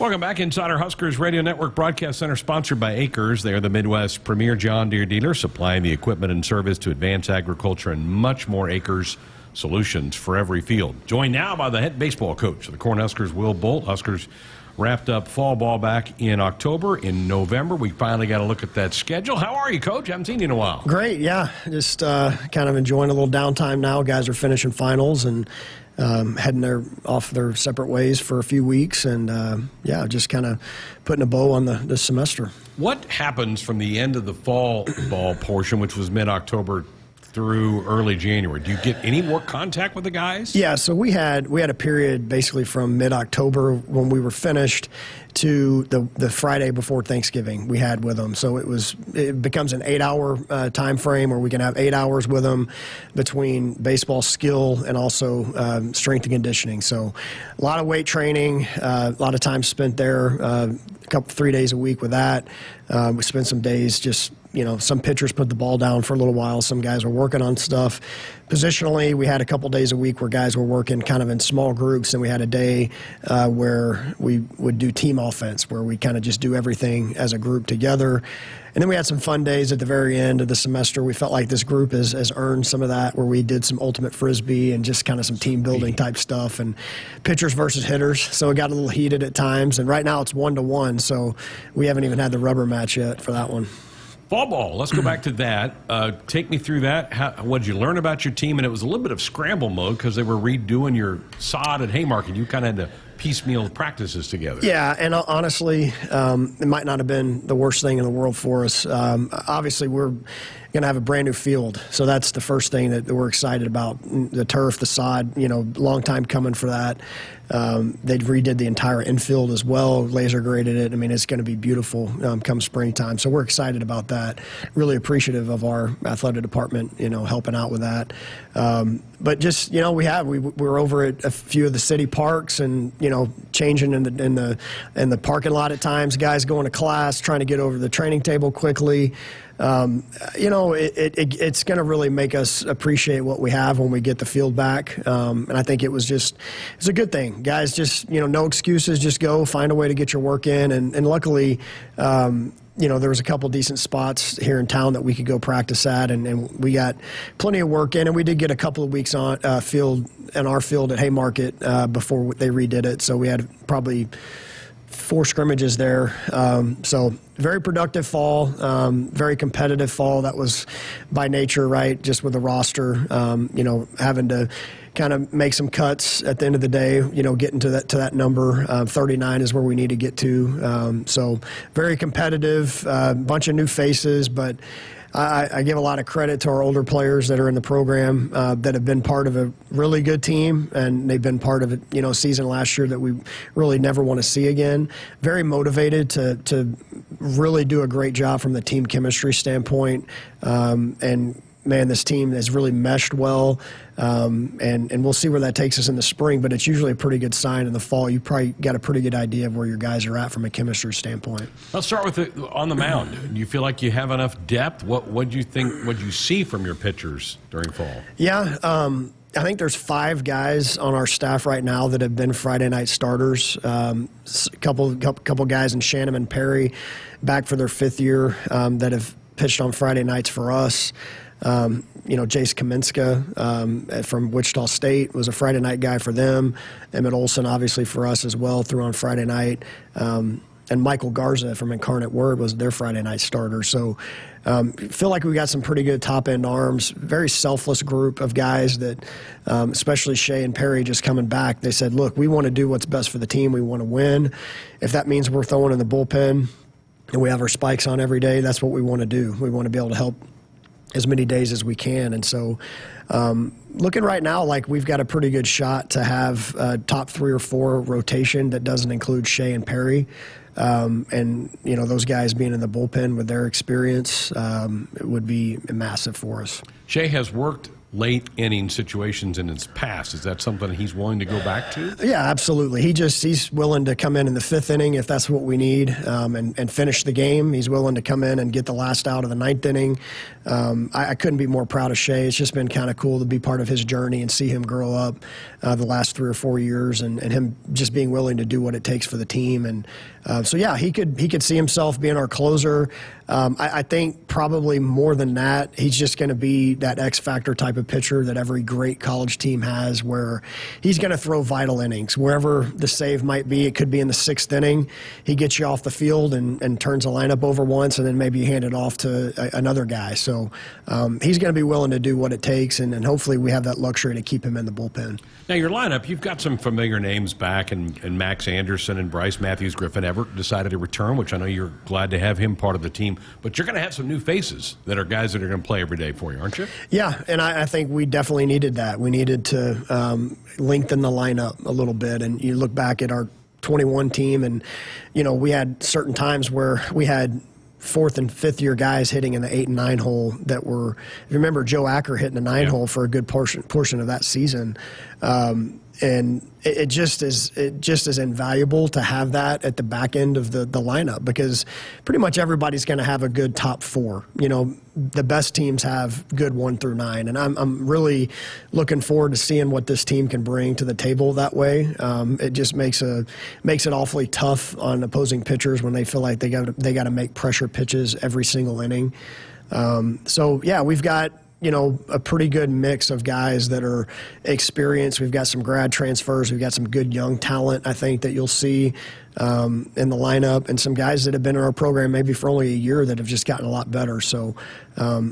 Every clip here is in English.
Welcome back inside our Huskers Radio Network Broadcast Center, sponsored by Akers. They are the Midwest's premier John Deere dealer, supplying the equipment and service to advance agriculture and much more. Akers solutions for every field. Joined now by the head baseball coach of the Cornhuskers, Will Bolt. Huskers wrapped up fall ball back in October. In November, we finally got a look at that schedule. How are you, Coach? I haven't seen you in a while. Great, yeah. Just kind of enjoying a little downtime now. Guys are finishing finals and heading off their separate ways for a few weeks, and yeah, just kind of putting a bow on the semester. What happens from the end of the fall ball portion, which was mid-October, through early January? Do you get any more contact with the guys? Yeah, so we had a period basically from mid-October when we were finished to the Friday before Thanksgiving we had with them. So it becomes an 8-hour time frame where we can have 8 hours with them between baseball skill and also strength and conditioning. So a lot of weight training, a lot of time spent there, a couple 3 days a week with that. We spent some days just, you know, some pitchers put the ball down for a little while. Some guys were working on stuff. Positionally, we had a couple days a week where guys were working kind of in small groups, and we had a day where we would do team offense, where we kind of just do everything as a group together. And then we had some fun days at the very end of the semester. We felt like this group has earned some of that, where we did some ultimate frisbee and just kind of some team building type stuff and pitchers versus hitters. So it got a little heated at times, and right now it's 1-to-1, so we haven't even had the rubber match yet for that one. Fall ball, let's go back to that. Take me through that. What did you learn about your team? And it was a little bit of scramble mode because they were redoing your sod at Haymarket. You kind of had to piecemeal practices together. Yeah, and honestly, it might not have been the worst thing in the world for us. Obviously, we're going to have a brand new field, so that's the first thing that we're excited about. The turf, the sod, you know, long time coming for that. They redid the entire infield as well, laser graded it. I mean, it's going to be beautiful come springtime, so we're excited about that. Really appreciative of our athletic department, you know, helping out with that. But just, you know, we were over at a few of the city parks and, you know, changing in the parking lot at times, guys going to class, trying to get over the training table quickly. You know, it's going to really make us appreciate what we have when we get the field back. And I think it's a good thing. Guys, just, you know, no excuses, just go find a way to get your work in. And luckily, you know, there was a couple decent spots here in town that we could go practice at, and we got plenty of work in, and we did get a couple of weeks on our field at Haymarket before they redid it. So we had probably 4 scrimmages there. So very productive fall, very competitive fall. That was by nature, right, just with the roster, you know, having to kind of make some cuts at the end of the day, you know, getting to that number. 39 is where we need to get to. So very competitive, bunch of new faces, but I give a lot of credit to our older players that are in the program that have been part of a really good team, and they've been part of a, you know, season last year that we really never want to see again. Very motivated to really do a great job from the team chemistry standpoint, and man, this team has really meshed well, and we'll see where that takes us in the spring, but it's usually a pretty good sign in the fall. You probably got a pretty good idea of where your guys are at from a chemistry standpoint. Let's start with on the mound. Do you feel like you have enough depth? What do you think, what you see from your pitchers during fall? Yeah, I think there's 5 guys on our staff right now that have been Friday night starters. A couple guys in Shannon and Perry back for their 5th year that have pitched on Friday nights for us. You know, Jace Kaminska from Wichita State was a Friday night guy for them. Emmett Olson, obviously, for us as well, threw on Friday night. And Michael Garza from Incarnate Word was their Friday night starter. So feel like we got some pretty good top-end arms, very selfless group of guys that, especially Shea and Perry just coming back, they said, look, we want to do what's best for the team. We want to win. If that means we're throwing in the bullpen and we have our spikes on every day, that's what we want to do. We want to be able to help as many days as we can. And so looking right now like we've got a pretty good shot to have a top 3 or 4 rotation that doesn't include Shea and Perry. And, you know, those guys being in the bullpen with their experience, it would be massive for us. Shea has worked late-inning situations in his past. Is that something he's willing to go back to? Yeah, absolutely. He's willing to come in the fifth inning if that's what we need and finish the game. He's willing to come in and get the last out of the ninth inning. I couldn't be more proud of Shea. It's just been kind of cool to be part of his journey and see him grow up the last 3 or 4 years and him just being willing to do what it takes for the team. And so, yeah, he could see himself being our closer. I think probably more than that, he's just going to be that X-factor type of pitcher that every great college team has, where he's going to throw vital innings. Wherever the save might be, it could be in the sixth inning. He gets you off the field and turns the lineup over once, and then maybe you hand it off to another guy. So he's going to be willing to do what it takes, and hopefully we have that luxury to keep him in the bullpen. Now your lineup, you've got some familiar names back, and Max Anderson and Bryce Matthews, Griffin-Everett decided to return, which I know you're glad to have him part of the team. But you're going to have some new faces that are guys that are going to play every day for you, aren't you? Yeah, and I think we definitely needed that. We needed to lengthen the lineup a little bit. And you look back at our 21 team, and, you know, we had certain times where we had fourth and fifth year guys hitting in the 8 and 9 hole that were, if you remember, Joe Acker hitting the 9 hole for a good portion of that season. And it just is invaluable to have that at the back end of the lineup, because pretty much everybody's going to have a good top four. You know, the best teams have good 1 through 9, and I'm really looking forward to seeing what this team can bring to the table that way. It just makes it awfully tough on opposing pitchers when they feel like they got to make pressure pitches every single inning. So yeah, we've got, you know, a pretty good mix of guys that are experienced. We've got some grad transfers. We've got some good young talent, I think, that you'll see in the lineup, and some guys that have been in our program maybe for only a year that have just gotten a lot better. So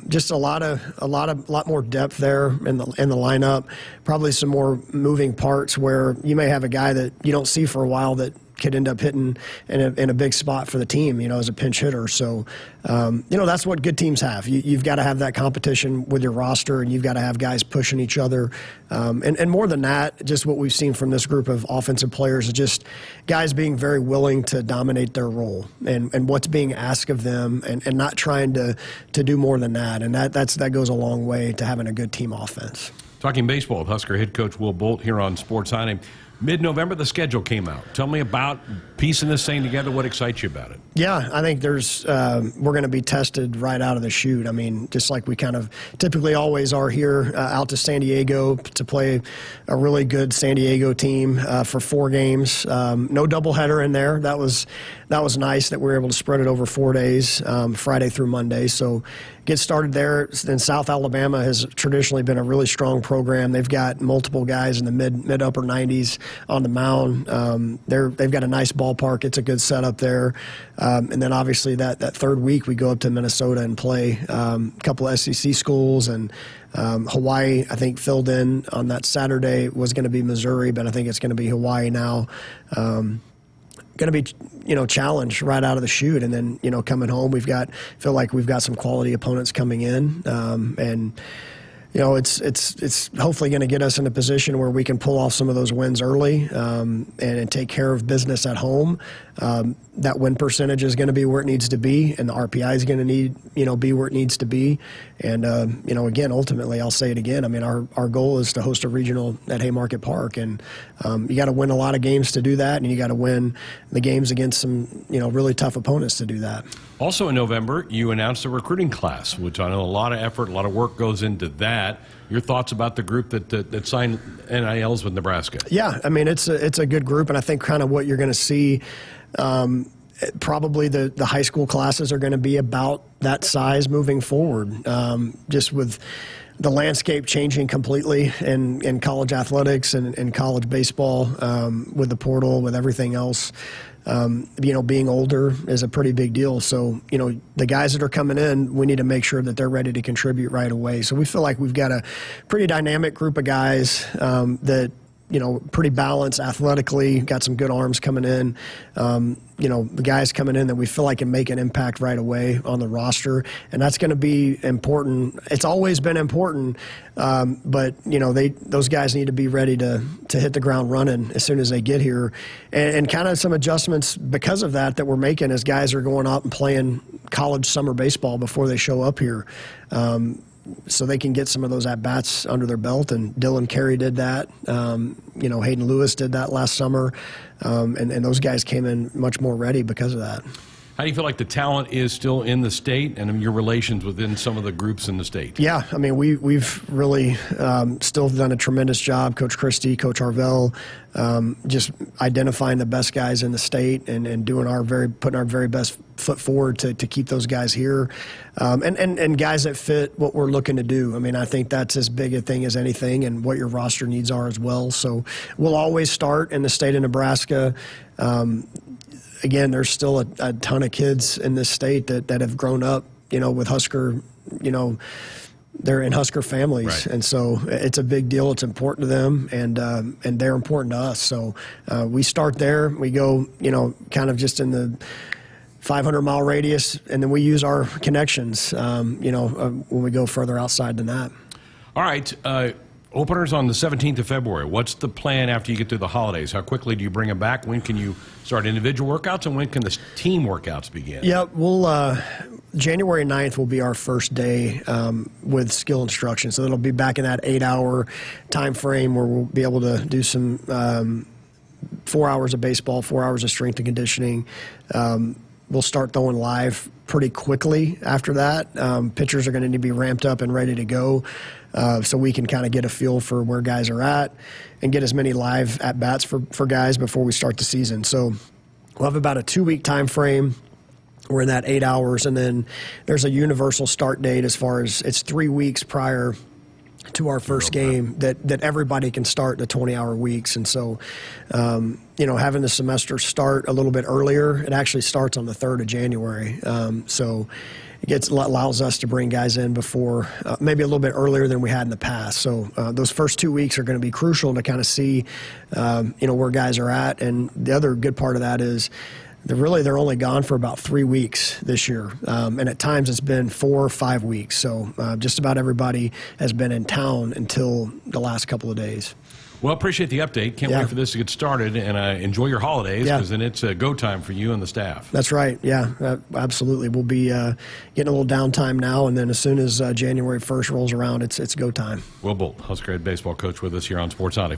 just a lot more depth there in the lineup. Probably some more moving parts where you may have a guy that you don't see for a while that could end up hitting in a big spot for the team, you know, as a pinch hitter. So, you know, that's what good teams have. You've got to have that competition with your roster, and you've got to have guys pushing each other. And more than that, just what we've seen from this group of offensive players is just guys being very willing to dominate their role and what's being asked of them, and not trying to do more than that. And that goes a long way to having a good team offense. Talking baseball with Husker head coach Will Bolt here on Sports High. Mid-November, the schedule came out. Tell me about piecing this thing together. What excites you about it? Yeah, I think we're going to be tested right out of the chute. I mean, just like we kind of typically always are here, out to San Diego to play a really good San Diego team for 4 games. No doubleheader in there. That was nice that we were able to spread it over 4 days, Friday through Monday. So get started there. And South Alabama has traditionally been a really strong program. They've got multiple guys in the mid-upper 90s on the mound. They've got a nice ballpark. It's a good setup there. And then obviously that third week we go up to Minnesota and play a couple of SEC schools, and Hawaii, I think, filled in on that Saturday. Was going to be Missouri, but I think it's going to be Hawaii now. Going to be, you know, challenged right out of the chute, and then, you know, coming home, feel like we've got some quality opponents coming in, and, you know, it's hopefully going to get us in a position where we can pull off some of those wins early and take care of business at home. That win percentage is going to be where it needs to be, and the RPI is going to be where it needs to be. And, you know, again, ultimately, I'll say it again, I mean, our goal is to host a regional at Haymarket Park, and you got to win a lot of games to do that, and you got to win the games against some, you know, really tough opponents to do that. Also in November, you announced a recruiting class, which I know a lot of effort, a lot of work goes into that. Your thoughts about the group that signed NILs with Nebraska? Yeah, I mean, it's a good group, and I think kind of what you're going to see, probably the high school classes are going to be about that size moving forward, just with the landscape changing completely in college athletics and in college baseball, with the portal, with everything else. You know, being older is a pretty big deal. So, you know, the guys that are coming in, we need to make sure that they're ready to contribute right away. So we feel like we've got a pretty dynamic group of guys that, you know, pretty balanced athletically, got some good arms coming in. You know, the guys coming in that we feel like can make an impact right away on the roster, and that's going to be important. It's always been important, but, you know, those guys need to be ready to hit the ground running as soon as they get here. And kind of some adjustments because of that we're making as guys are going out and playing college summer baseball before they show up here. so they can get some of those at-bats under their belt. And Dylan Carey did that. You know, Hayden Lewis did that last summer. And those guys came in much more ready because of that. How do you feel like the talent is still in the state and your relations within some of the groups in the state? Yeah, I mean, we've really still done a tremendous job, Coach Christie, Coach Arvell, just identifying the best guys in the state and doing our putting our very best foot forward to keep those guys here, and guys that fit what we're looking to do. I mean, I think that's as big a thing as anything, and what your roster needs are as well. So we'll always start in the state of Nebraska. Again, there's still a ton of kids in this state that have grown up, you know, with Husker, you know, they're in Husker families. Right. And so it's a big deal. It's important to them, and they're important to us. So we start there. We go, you know, kind of just in the 500-mile radius, and then we use our connections, you know, when we go further outside than that. All right. Openers on the 17th of February. What's the plan after you get through the holidays? How quickly do you bring them back? When can you start individual workouts, and when can the team workouts begin? Yeah, we'll January 9th will be our first day with skill instruction. So it'll be back in that 8-hour time frame where we'll be able to do some 4 hours of baseball, 4 hours of strength and conditioning. We'll start throwing live pretty quickly after that. Pitchers are going to need to be ramped up and ready to go, so we can kind of get a feel for where guys are at and get as many live at-bats for guys before we start the season. So we'll have about a 2-week time frame. We're in that 8 hours, and then there's a universal start date as far as it's 3 weeks prior to our first game that everybody can start the 20-hour weeks. And so, you know, having the semester start a little bit earlier, it actually starts on the 3rd of January. So it allows us to bring guys in before, maybe a little bit earlier than we had in the past. So those first 2 weeks are going to be crucial to kind of see, you know, where guys are at. And the other good part of that is, they're only gone for about 3 weeks this year, and at times it's been 4 or 5 weeks. So just about everybody has been in town until the last couple of days. Well, appreciate the update. Can't wait for this to get started, and enjoy your holidays, because then it's go time for you and the staff. That's right. Yeah, absolutely. We'll be getting a little downtime now, and then as soon as January 1st rolls around, it's go time. Will Bolt, Husker head baseball coach, with us here on Sports Audio.